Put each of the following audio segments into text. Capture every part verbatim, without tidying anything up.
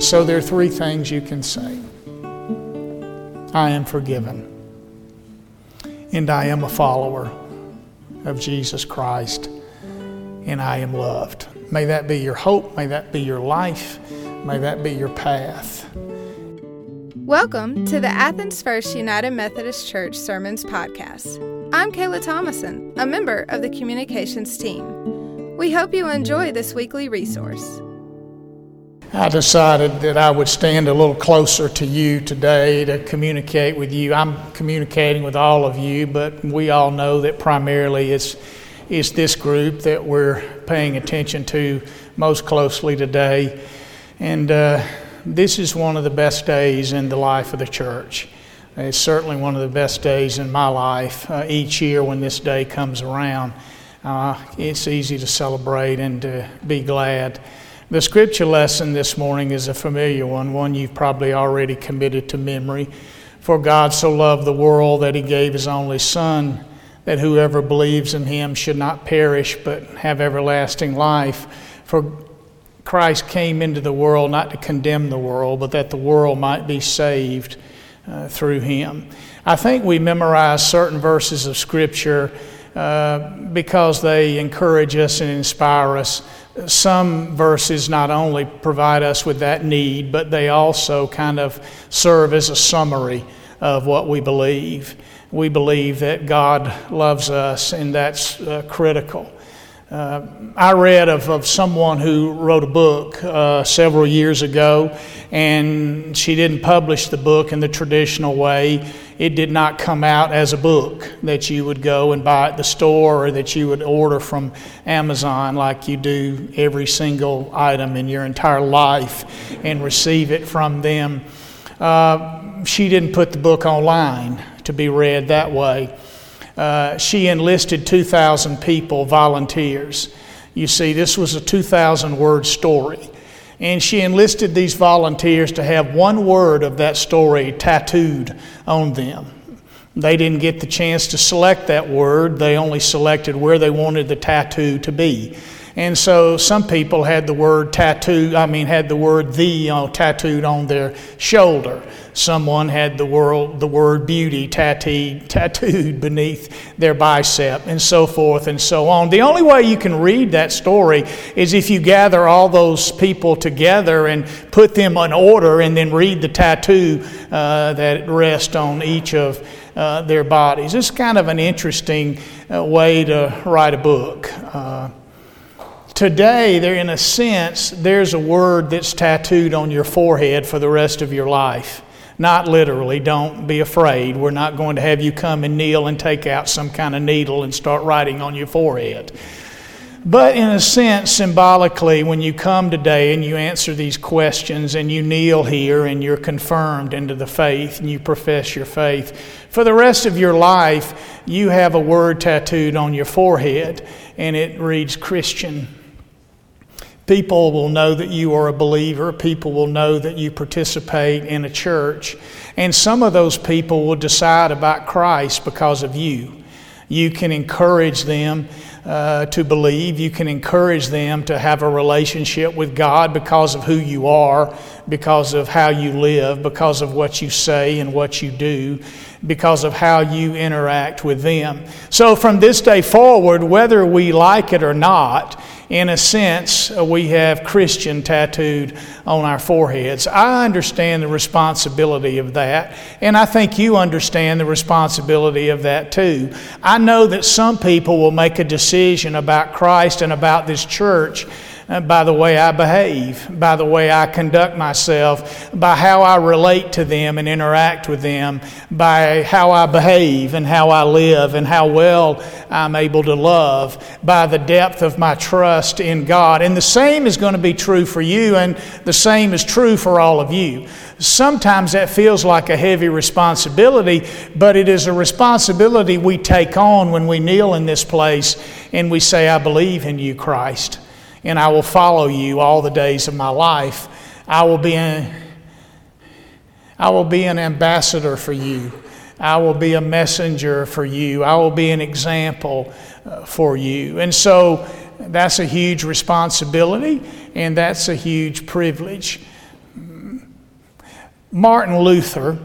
So there are three things you can say. I am forgiven. And I am a follower of Jesus Christ. And I am loved. May that be your hope. May that be your life. May that be your path. Welcome to the Athens First United Methodist Church Sermons Podcast. I'm Kayla Thomason, a member of the communications team. We hope you enjoy this weekly resource. I decided that I would stand a little closer to you today to communicate with you. I'm communicating with all of you, but we all know that primarily it's It's this group that we're paying attention to most closely today. And uh, this is one of the best days in the life of the church. It's certainly one of the best days in my life. Uh, each year when this day comes around, uh, it's easy to celebrate and to be glad. The scripture lesson this morning is a familiar one, one you've probably already committed to memory. For God so loved the world that he gave his only Son, that whoever believes in him should not perish but have everlasting life. For Christ came into the world not to condemn the world, but that the world might be saved uh, through him. I think we memorize certain verses of Scripture uh, because they encourage us and inspire us. Some verses not only provide us with that need, but they also kind of serve as a summary of what we believe. We believe that God loves us, and that's uh, critical. Uh, I read of, of someone who wrote a book uh, several years ago, and she didn't publish the book in the traditional way. It did not come out as a book that you would go and buy at the store or that you would order from Amazon like you do every single item in your entire life and receive it from them. Uh, she didn't put the book online to be read that way. Uh, she enlisted two thousand people, volunteers. You see, this was a two thousand word story. And she enlisted these volunteers to have one word of that story tattooed on them. They didn't get the chance to select that word. They only selected where they wanted the tattoo to be. And so some people had the word tattoo, I mean, had the word the you know, tattooed on their shoulder. Someone had the word, the word beauty tattooed, tattooed beneath their bicep, and so forth and so on. The only way you can read that story is if you gather all those people together and put them in order and then read the tattoo uh, that rests on each of uh, their bodies. It's kind of an interesting uh, way to write a book. Uh, Today, there, in a sense, there's a word that's tattooed on your forehead for the rest of your life. Not literally, don't be afraid. We're not going to have you come and kneel and take out some kind of needle and start writing on your forehead. But in a sense, symbolically, when you come today and you answer these questions and you kneel here and you're confirmed into the faith and you profess your faith, for the rest of your life, you have a word tattooed on your forehead and it reads Christian. People will know that you are a believer. People will know that you participate in a church. And some of those people will decide about Christ because of you. You can encourage them uh, to believe. You can encourage them to have a relationship with God because of who you are, because of how you live, because of what you say and what you do, because of how you interact with them. So from this day forward, whether we like it or not, in a sense, we have Christian tattooed on our foreheads. I understand the responsibility of that, and I think you understand the responsibility of that too. I know that some people will make a decision about Christ and about this church by the way I behave, by the way I conduct myself, by how I relate to them and interact with them, by how I behave and how I live and how well I'm able to love, by the depth of my trust in God. And the same is going to be true for you, and the same is true for all of you. Sometimes that feels like a heavy responsibility, but it is a responsibility we take on when we kneel in this place and we say, I believe in you, Christ. And I will follow you all the days of my life. I will be an, I will be an ambassador for you. I will be a messenger for you. I will be an example uh, for you. And so that's a huge responsibility, and that's a huge privilege. Martin Luther,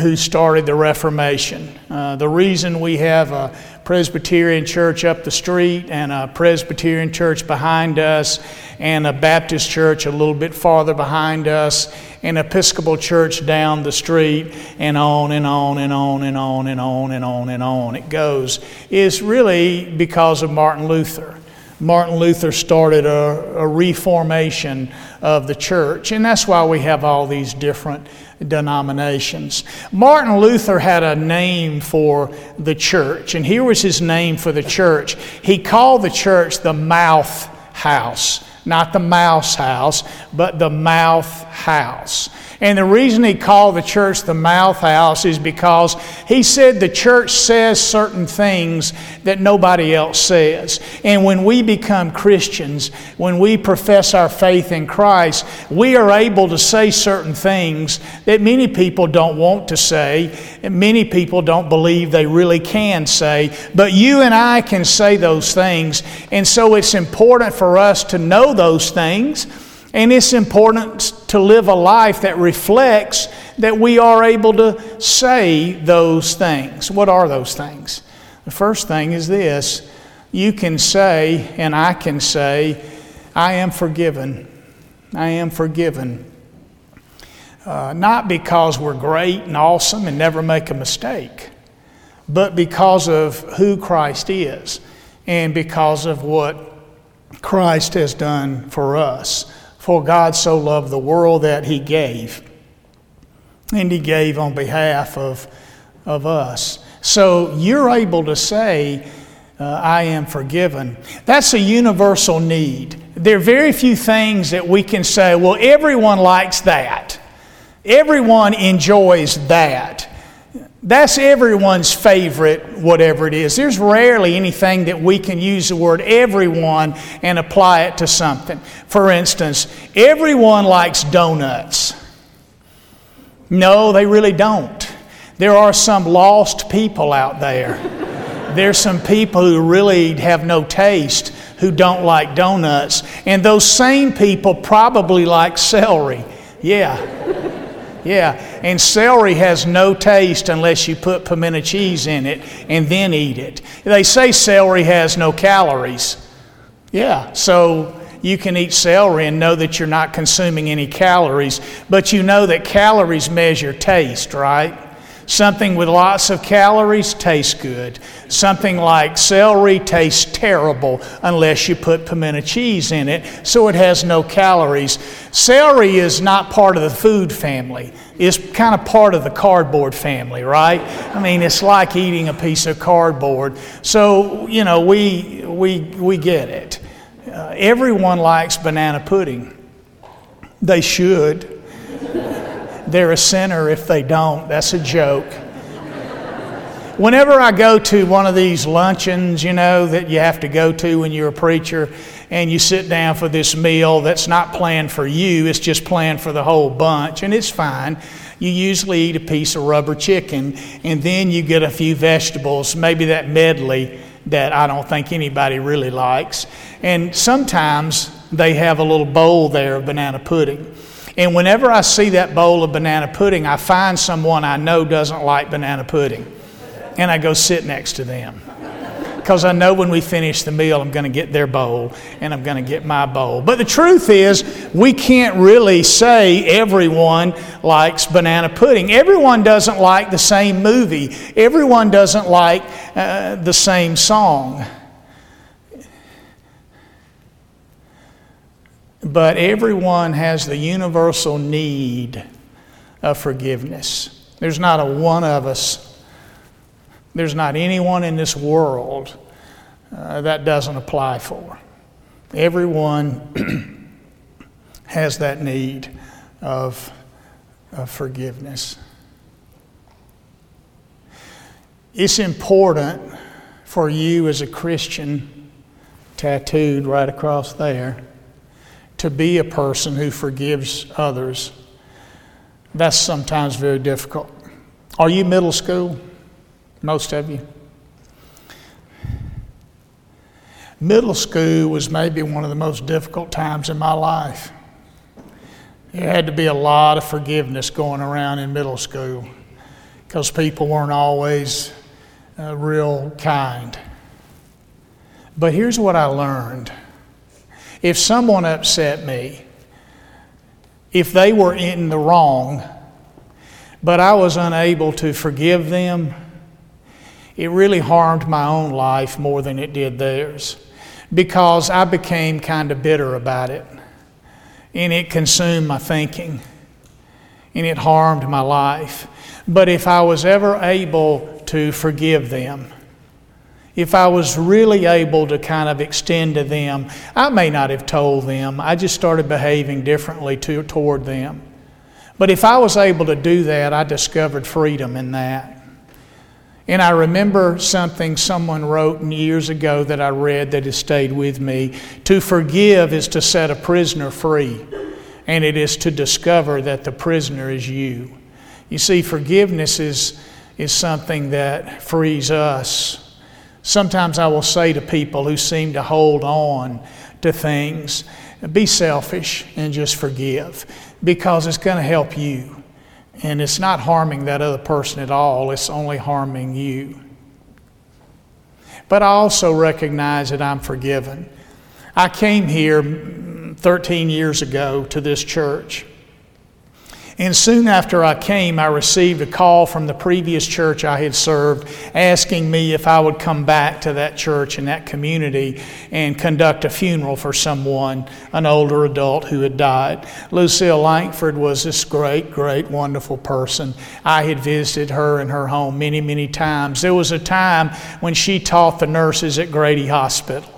who started the Reformation. Uh, the reason we have a Presbyterian church up the street and a Presbyterian church behind us and a Baptist church a little bit farther behind us and an Episcopal church down the street and on and on and on and on and on and on and on it goes is really because of Martin Luther. Martin Luther started a, a reformation of the church, and that's why we have all these different denominations. Martin Luther had a name for the church, and here was his name for the church. He called the church the Mouth House. Not the mouse house, but the mouth house. And the reason he called the church the mouth house is because he said the church says certain things that nobody else says. And when we become Christians, when we profess our faith in Christ, we are able to say certain things that many people don't want to say, and many people don't believe they really can say, but you and I can say those things. And so it's important for us to know those things, and it's important to live a life that reflects that we are able to say those things. What are those things? The first thing is this: you can say, and I can say, I am forgiven. I am forgiven. Uh, not because we're great and awesome and never make a mistake, but because of who Christ is and because of what Christ has done for us. For God so loved the world that He gave. And He gave on behalf of, of us. So you're able to say, uh, I am forgiven. That's a universal need. There are very few things that we can say, well, everyone likes that. Everyone enjoys that. That's everyone's favorite, whatever it is. There's rarely anything that we can use the word everyone and apply it to something. For instance, everyone likes donuts. No, they really don't. There are some lost people out there. There's some people who really have no taste who don't like donuts. And those same people probably like celery. Yeah. Yeah, and celery has no taste unless you put pimento cheese in it and then eat it. They say celery has no calories. Yeah, so you can eat celery and know that you're not consuming any calories, but you know that calories measure taste, right? Something with lots of calories tastes good. Something like celery tastes terrible unless you put pimento cheese in it, so it has no calories. Celery is not part of the food family. It's kind of part of the cardboard family, right? I mean, it's like eating a piece of cardboard. So, you know, we, we, we get it. Uh, everyone likes banana pudding. They should. They're a sinner if they don't. That's a joke. Whenever I go to one of these luncheons, you know, that you have to go to when you're a preacher, and you sit down for this meal that's not planned for you, it's just planned for the whole bunch, and it's fine. You usually eat a piece of rubber chicken, and then you get a few vegetables, maybe that medley that I don't think anybody really likes. And sometimes they have a little bowl there of banana pudding. And whenever I see that bowl of banana pudding, I find someone I know doesn't like banana pudding. And I go sit next to them. Because I know when we finish the meal, I'm going to get their bowl and I'm going to get my bowl. But the truth is, we can't really say everyone likes banana pudding. Everyone doesn't like the same movie. Everyone doesn't like uh, the same song. But everyone has the universal need of forgiveness. There's not a one of us, there's not anyone in this world uh, that doesn't apply for. Everyone has that need of, of forgiveness. It's important for you as a Christian, tattooed right across there, to be a person who forgives others. That's sometimes very difficult. Are you middle school? Most of you. Middle school was maybe one of the most difficult times in my life. There had to be a lot of forgiveness going around in middle school because people weren't always uh, real kind. But here's what I learned. If someone upset me, if they were in the wrong, but I was unable to forgive them, it really harmed my own life more than it did theirs, because I became kind of bitter about it, and it consumed my thinking, and it harmed my life. But if I was ever able to forgive them, if I was really able to kind of extend to them, I may not have told them, I just started behaving differently to, toward them. But if I was able to do that, I discovered freedom in that. And I remember something someone wrote years ago that I read that has stayed with me. To forgive is to set a prisoner free, and it is to discover that the prisoner is you. You see, forgiveness is, is something that frees us. Sometimes I will say to people who seem to hold on to things, be selfish and just forgive, because it's going to help you. And it's not harming that other person at all. It's only harming you. But I also recognize that I'm forgiven. I came here thirteen years ago to this church. And soon after I came, I received a call from the previous church I had served asking me if I would come back to that church and that community and conduct a funeral for someone, an older adult who had died. Lucille Lankford was this great, great, wonderful person. I had visited her in her home many, many times. There was a time when she taught the nurses at Grady Hospital.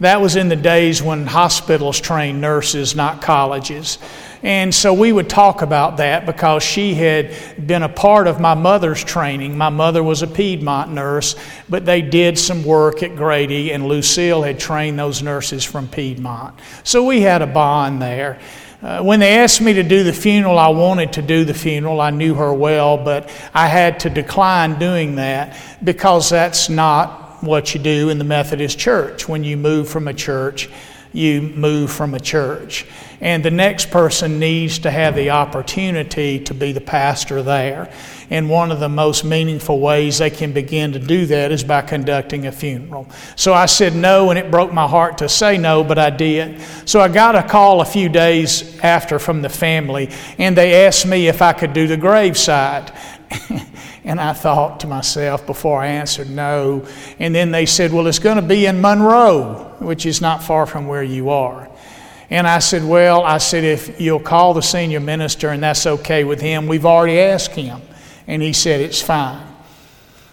That was in the days when hospitals trained nurses, not colleges. And so we would talk about that because she had been a part of my mother's training. My mother was a Piedmont nurse, but they did some work at Grady, and Lucille had trained those nurses from Piedmont. So we had a bond there. Uh, when they asked me to do the funeral, I wanted to do the funeral. I knew her well, but I had to decline doing that because that's not what you do in the Methodist Church. When you move from a church, you move from a church. And the next person needs to have the opportunity to be the pastor there. And one of the most meaningful ways they can begin to do that is by conducting a funeral. So I said no, and it broke my heart to say no, but I did. So I got a call a few days after from the family, and they asked me if I could do the graveside. And I thought to myself before I answered no. And then they said, well, it's going to be in Monroe, which is not far from where you are. And I said, well, I said, if you'll call the senior minister and that's okay with him, we've already asked him. And he said, it's fine.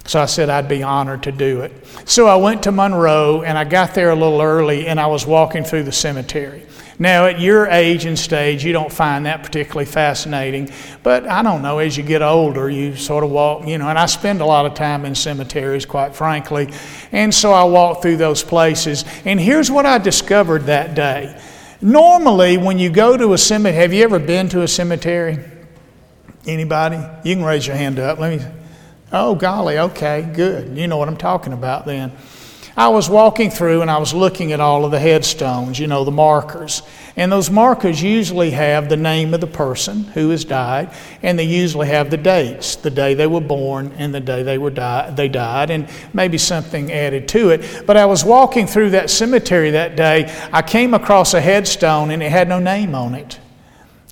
So I said, I'd be honored to do it. So I went to Monroe, and I got there a little early, and I was walking through the cemetery. Now, at your age and stage, you don't find that particularly fascinating. But I don't know, as you get older, you sort of walk, you know, and I spend a lot of time in cemeteries, quite frankly. And so I walked through those places. And here's what I discovered that day. Normally, when you go to a cemetery, have you ever been to a cemetery? Anybody? You can raise your hand up. Let me, oh, golly, okay, good. You know what I'm talking about then. I was walking through and I was looking at all of the headstones, you know, the markers. And those markers usually have the name of the person who has died, and they usually have the dates, the day they were born and the day they were di- they died, and maybe something added to it. But I was walking through that cemetery that day. I came across a headstone, and it had no name on it,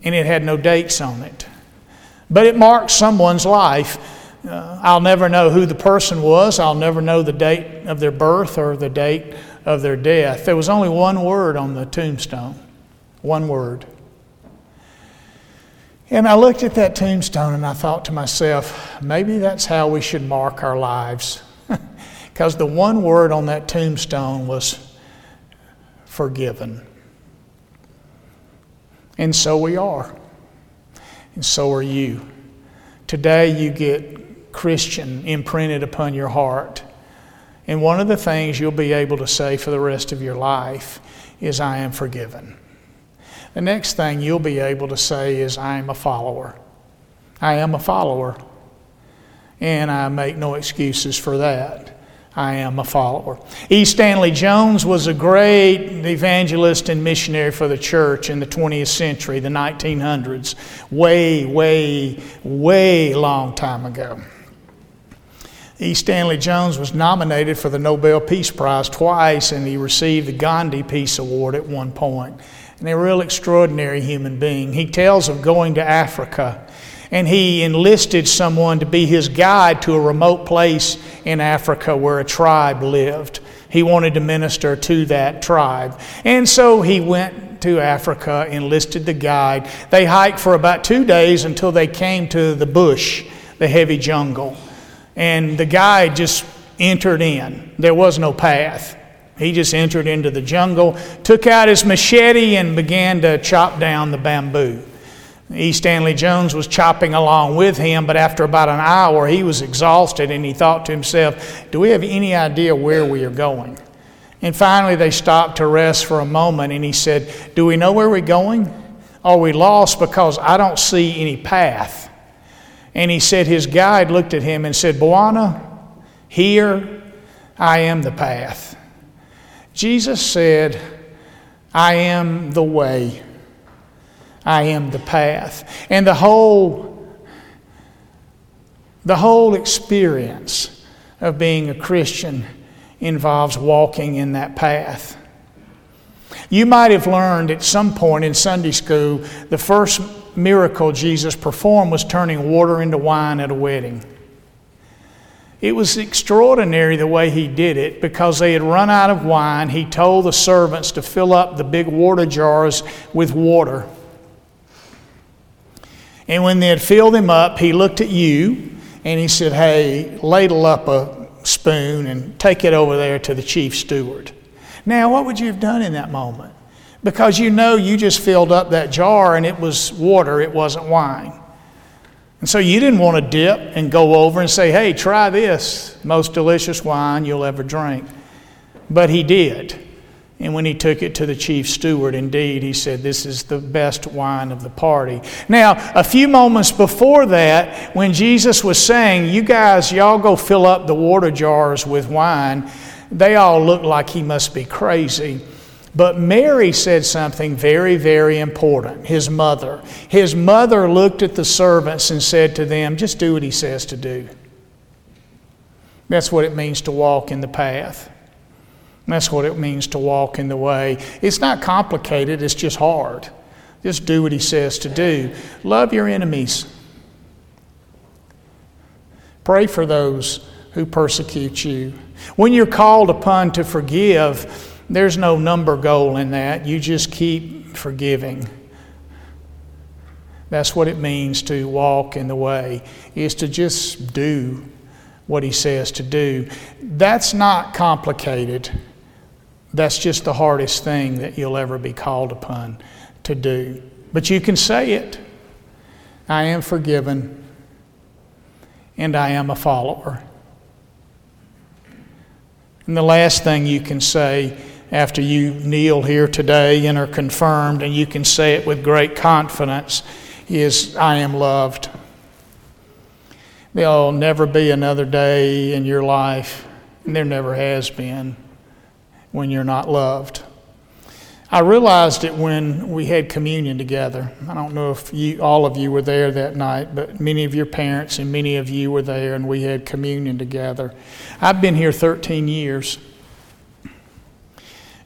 and it had no dates on it. But it marked someone's life. Uh, I'll never know who the person was. I'll never know the date of their birth or the date of their death. There was only one word on the tombstone. One word. And I looked at that tombstone and I thought to myself, maybe that's how we should mark our lives. Because the one word on that tombstone was forgiven. And so we are. And so are you. Today you get Christian imprinted upon your heart. And one of the things you'll be able to say for the rest of your life is, I am forgiven. The next thing you'll be able to say is, I am a follower. I am a follower. And I make no excuses for that. I am a follower. E. Stanley Jones was a great evangelist and missionary for the church in the twentieth century, the nineteen hundreds, way, way, way long time ago. E. Stanley Jones was nominated for the Nobel Peace Prize twice, and he received the Gandhi Peace Award at one point. And a real extraordinary human being. He tells of going to Africa, and he enlisted someone to be his guide to a remote place in Africa where a tribe lived. He wanted to minister to that tribe. And so he went to Africa, enlisted the guide. They hiked for about two days until they came to the bush, the heavy jungle. And the guide just entered in. There was no path. He just entered into the jungle, took out his machete, and began to chop down the bamboo. E. Stanley Jones was chopping along with him, but after about an hour, he was exhausted, and he thought to himself, do we have any idea where we are going? And finally, they stopped to rest for a moment, and he said, do we know where we're going? Are we lost? Because I don't see any path. And he said his guide looked at him and said, Bwana, here I am the path. Jesus said, I am the way. I am the path. And the whole, the whole experience of being a Christian involves walking in that path. You might have learned at some point in Sunday school, the first miracle Jesus performed was turning water into wine at a wedding. It was extraordinary the way he did it because they had run out of wine. He told the servants to fill up the big water jars with water. And when they had filled them up, he looked at you and he said, hey, ladle up a spoon and take it over there to the chief steward. Now, what would you have done in that moment? Because you know you just filled up that jar and it was water, it wasn't wine. And so you didn't want to dip and go over and say, hey, try this, most delicious wine you'll ever drink. But he did. And when he took it to the chief steward, indeed, he said, this is the best wine of the party. Now, a few moments before that, when Jesus was saying, you guys, y'all go fill up the water jars with wine, they all looked like he must be crazy. But Mary said something very, very important, his mother. His mother looked at the servants and said to them, just do what he says to do. That's what it means to walk in the path. That's what it means to walk in the way. It's not complicated, it's just hard. Just do what he says to do. Love your enemies. Pray for those who persecute you. When you're called upon to forgive, there's no number goal in that. You just keep forgiving. That's what it means to walk in the way, is to just do what he says to do. That's not complicated. That's just the hardest thing that you'll ever be called upon to do. But you can say it. I am forgiven, and I am a follower. And the last thing you can say after you kneel here today and are confirmed, and you can say it with great confidence, is I am loved. There'll never be another day in your life, and there never has been, when you're not loved. I realized it when we had communion together. I don't know if you, all of you were there that night, but many of your parents and many of you were there, and we had communion together. I've been here thirteen years.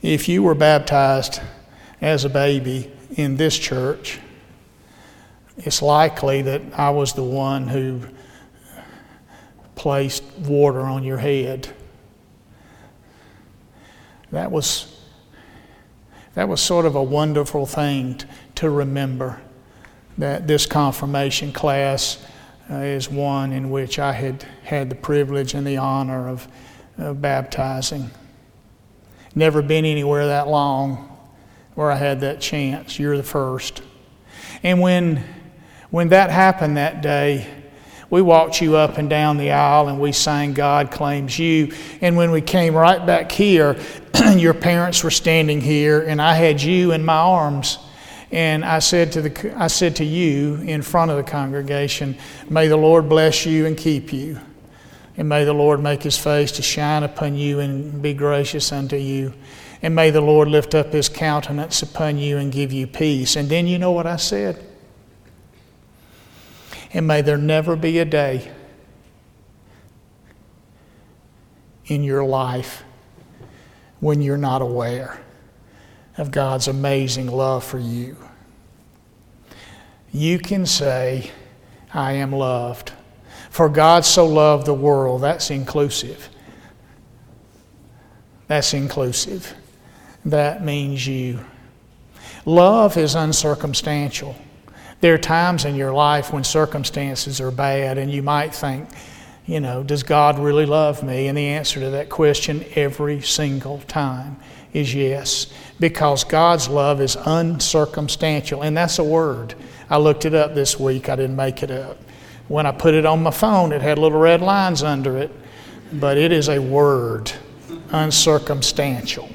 If you were baptized as a baby in this church, it's likely that I was the one who placed water on your head. That was... That was sort of a wonderful thing t- to remember, that this confirmation class uh, is one in which I had had the privilege and the honor of, of baptizing. Never been anywhere that long where I had that chance. You're the first. And when, when that happened that day, we walked you up and down the aisle and we sang God Claims You. And when we came right back here, your parents were standing here and I had you in my arms. And I said to the, I said to you in front of the congregation, may the Lord bless you and keep you. And may the Lord make his face to shine upon you and be gracious unto you. And may the Lord lift up his countenance upon you and give you peace. And then you know what I said. And may there never be a day in your life when you're not aware of God's amazing love for you. You can say, I am loved. For God so loved the world. That's inclusive. That's inclusive. That means you. Love is uncircumstantial. There are times in your life when circumstances are bad and you might think, you know, does God really love me? And the answer to that question every single time is yes, because God's love is uncircumstantial. And that's a word. I looked it up this week. I didn't make it up. When I put it on my phone, it had little red lines under it, but it is a word, uncircumstantial.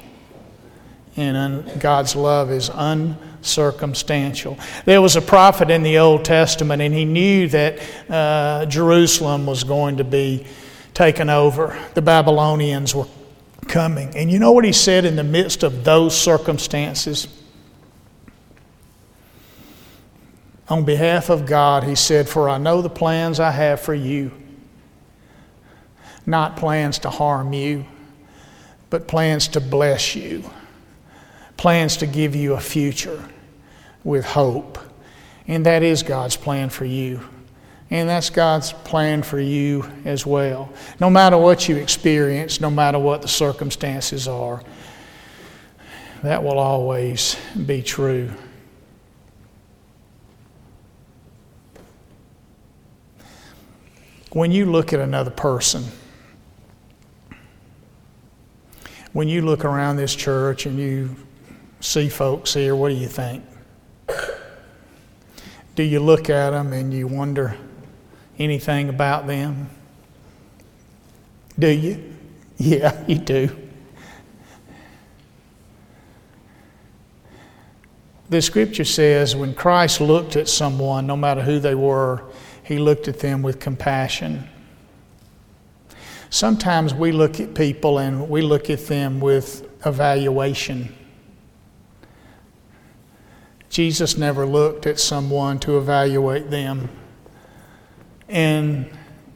And un- God's love is uncircumstantial. Circumstantial. There was a prophet in the Old Testament, and he knew that uh, Jerusalem was going to be taken over. The Babylonians were coming. And you know what he said in the midst of those circumstances? On behalf of God, he said, for I know the plans I have for you, not plans to harm you, but plans to bless you, plans to give you a future with hope. And that is God's plan for you. And that's God's plan for you as well. No matter what you experience, no matter what the circumstances are, that will always be true. When you look at another person, when you look around this church and you see folks here, what do you think? Do you look at them and you wonder anything about them? Do you? Yeah, you do. The scripture says when Christ looked at someone, no matter who they were, he looked at them with compassion. Sometimes we look at people and we look at them with evaluation. Jesus never looked at someone to evaluate them. And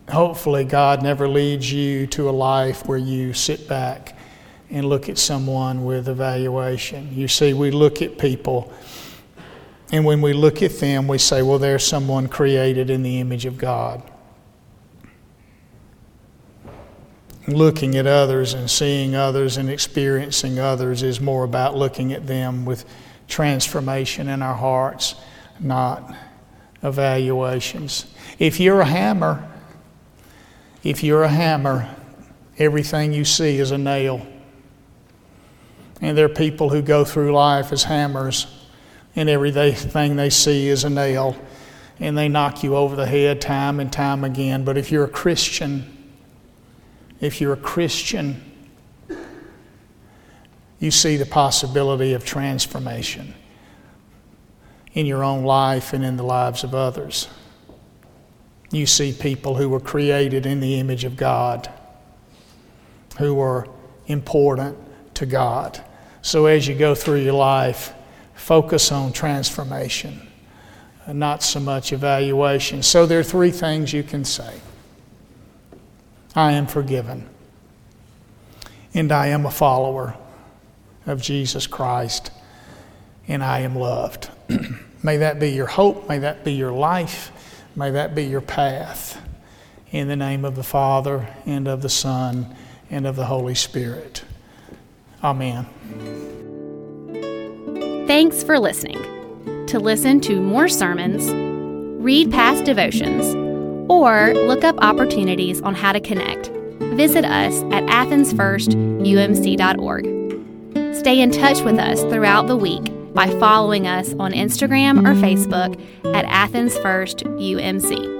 hopefully God never leads you to a life where you sit back and look at someone with evaluation. You see, we look at people, and when we look at them, we say, well, there's someone created in the image of God. Looking at others and seeing others and experiencing others is more about looking at them with transformation in our hearts, not evaluations. If you're a hammer, if you're a hammer, everything you see is a nail. And there are people who go through life as hammers, and everything they see is a nail, and they knock you over the head time and time again. But if you're a Christian, if you're a Christian, you see the possibility of transformation in your own life and in the lives of others. You see people who were created in the image of God, who are important to God. So as you go through your life, focus on transformation, not so much evaluation. So there are three things you can say. I am forgiven, and I am a follower of Jesus Christ, and I am loved. May that be your hope. May that be your life. May that be your path. In the name of the Father, and of the Son, and of the Holy Spirit. Amen. Thanks for listening. To listen to more sermons, read past devotions, or look up opportunities on how to connect, visit us at Athens First U M C dot org. Stay in touch with us throughout the week by following us on Instagram or Facebook at Athens First U M C.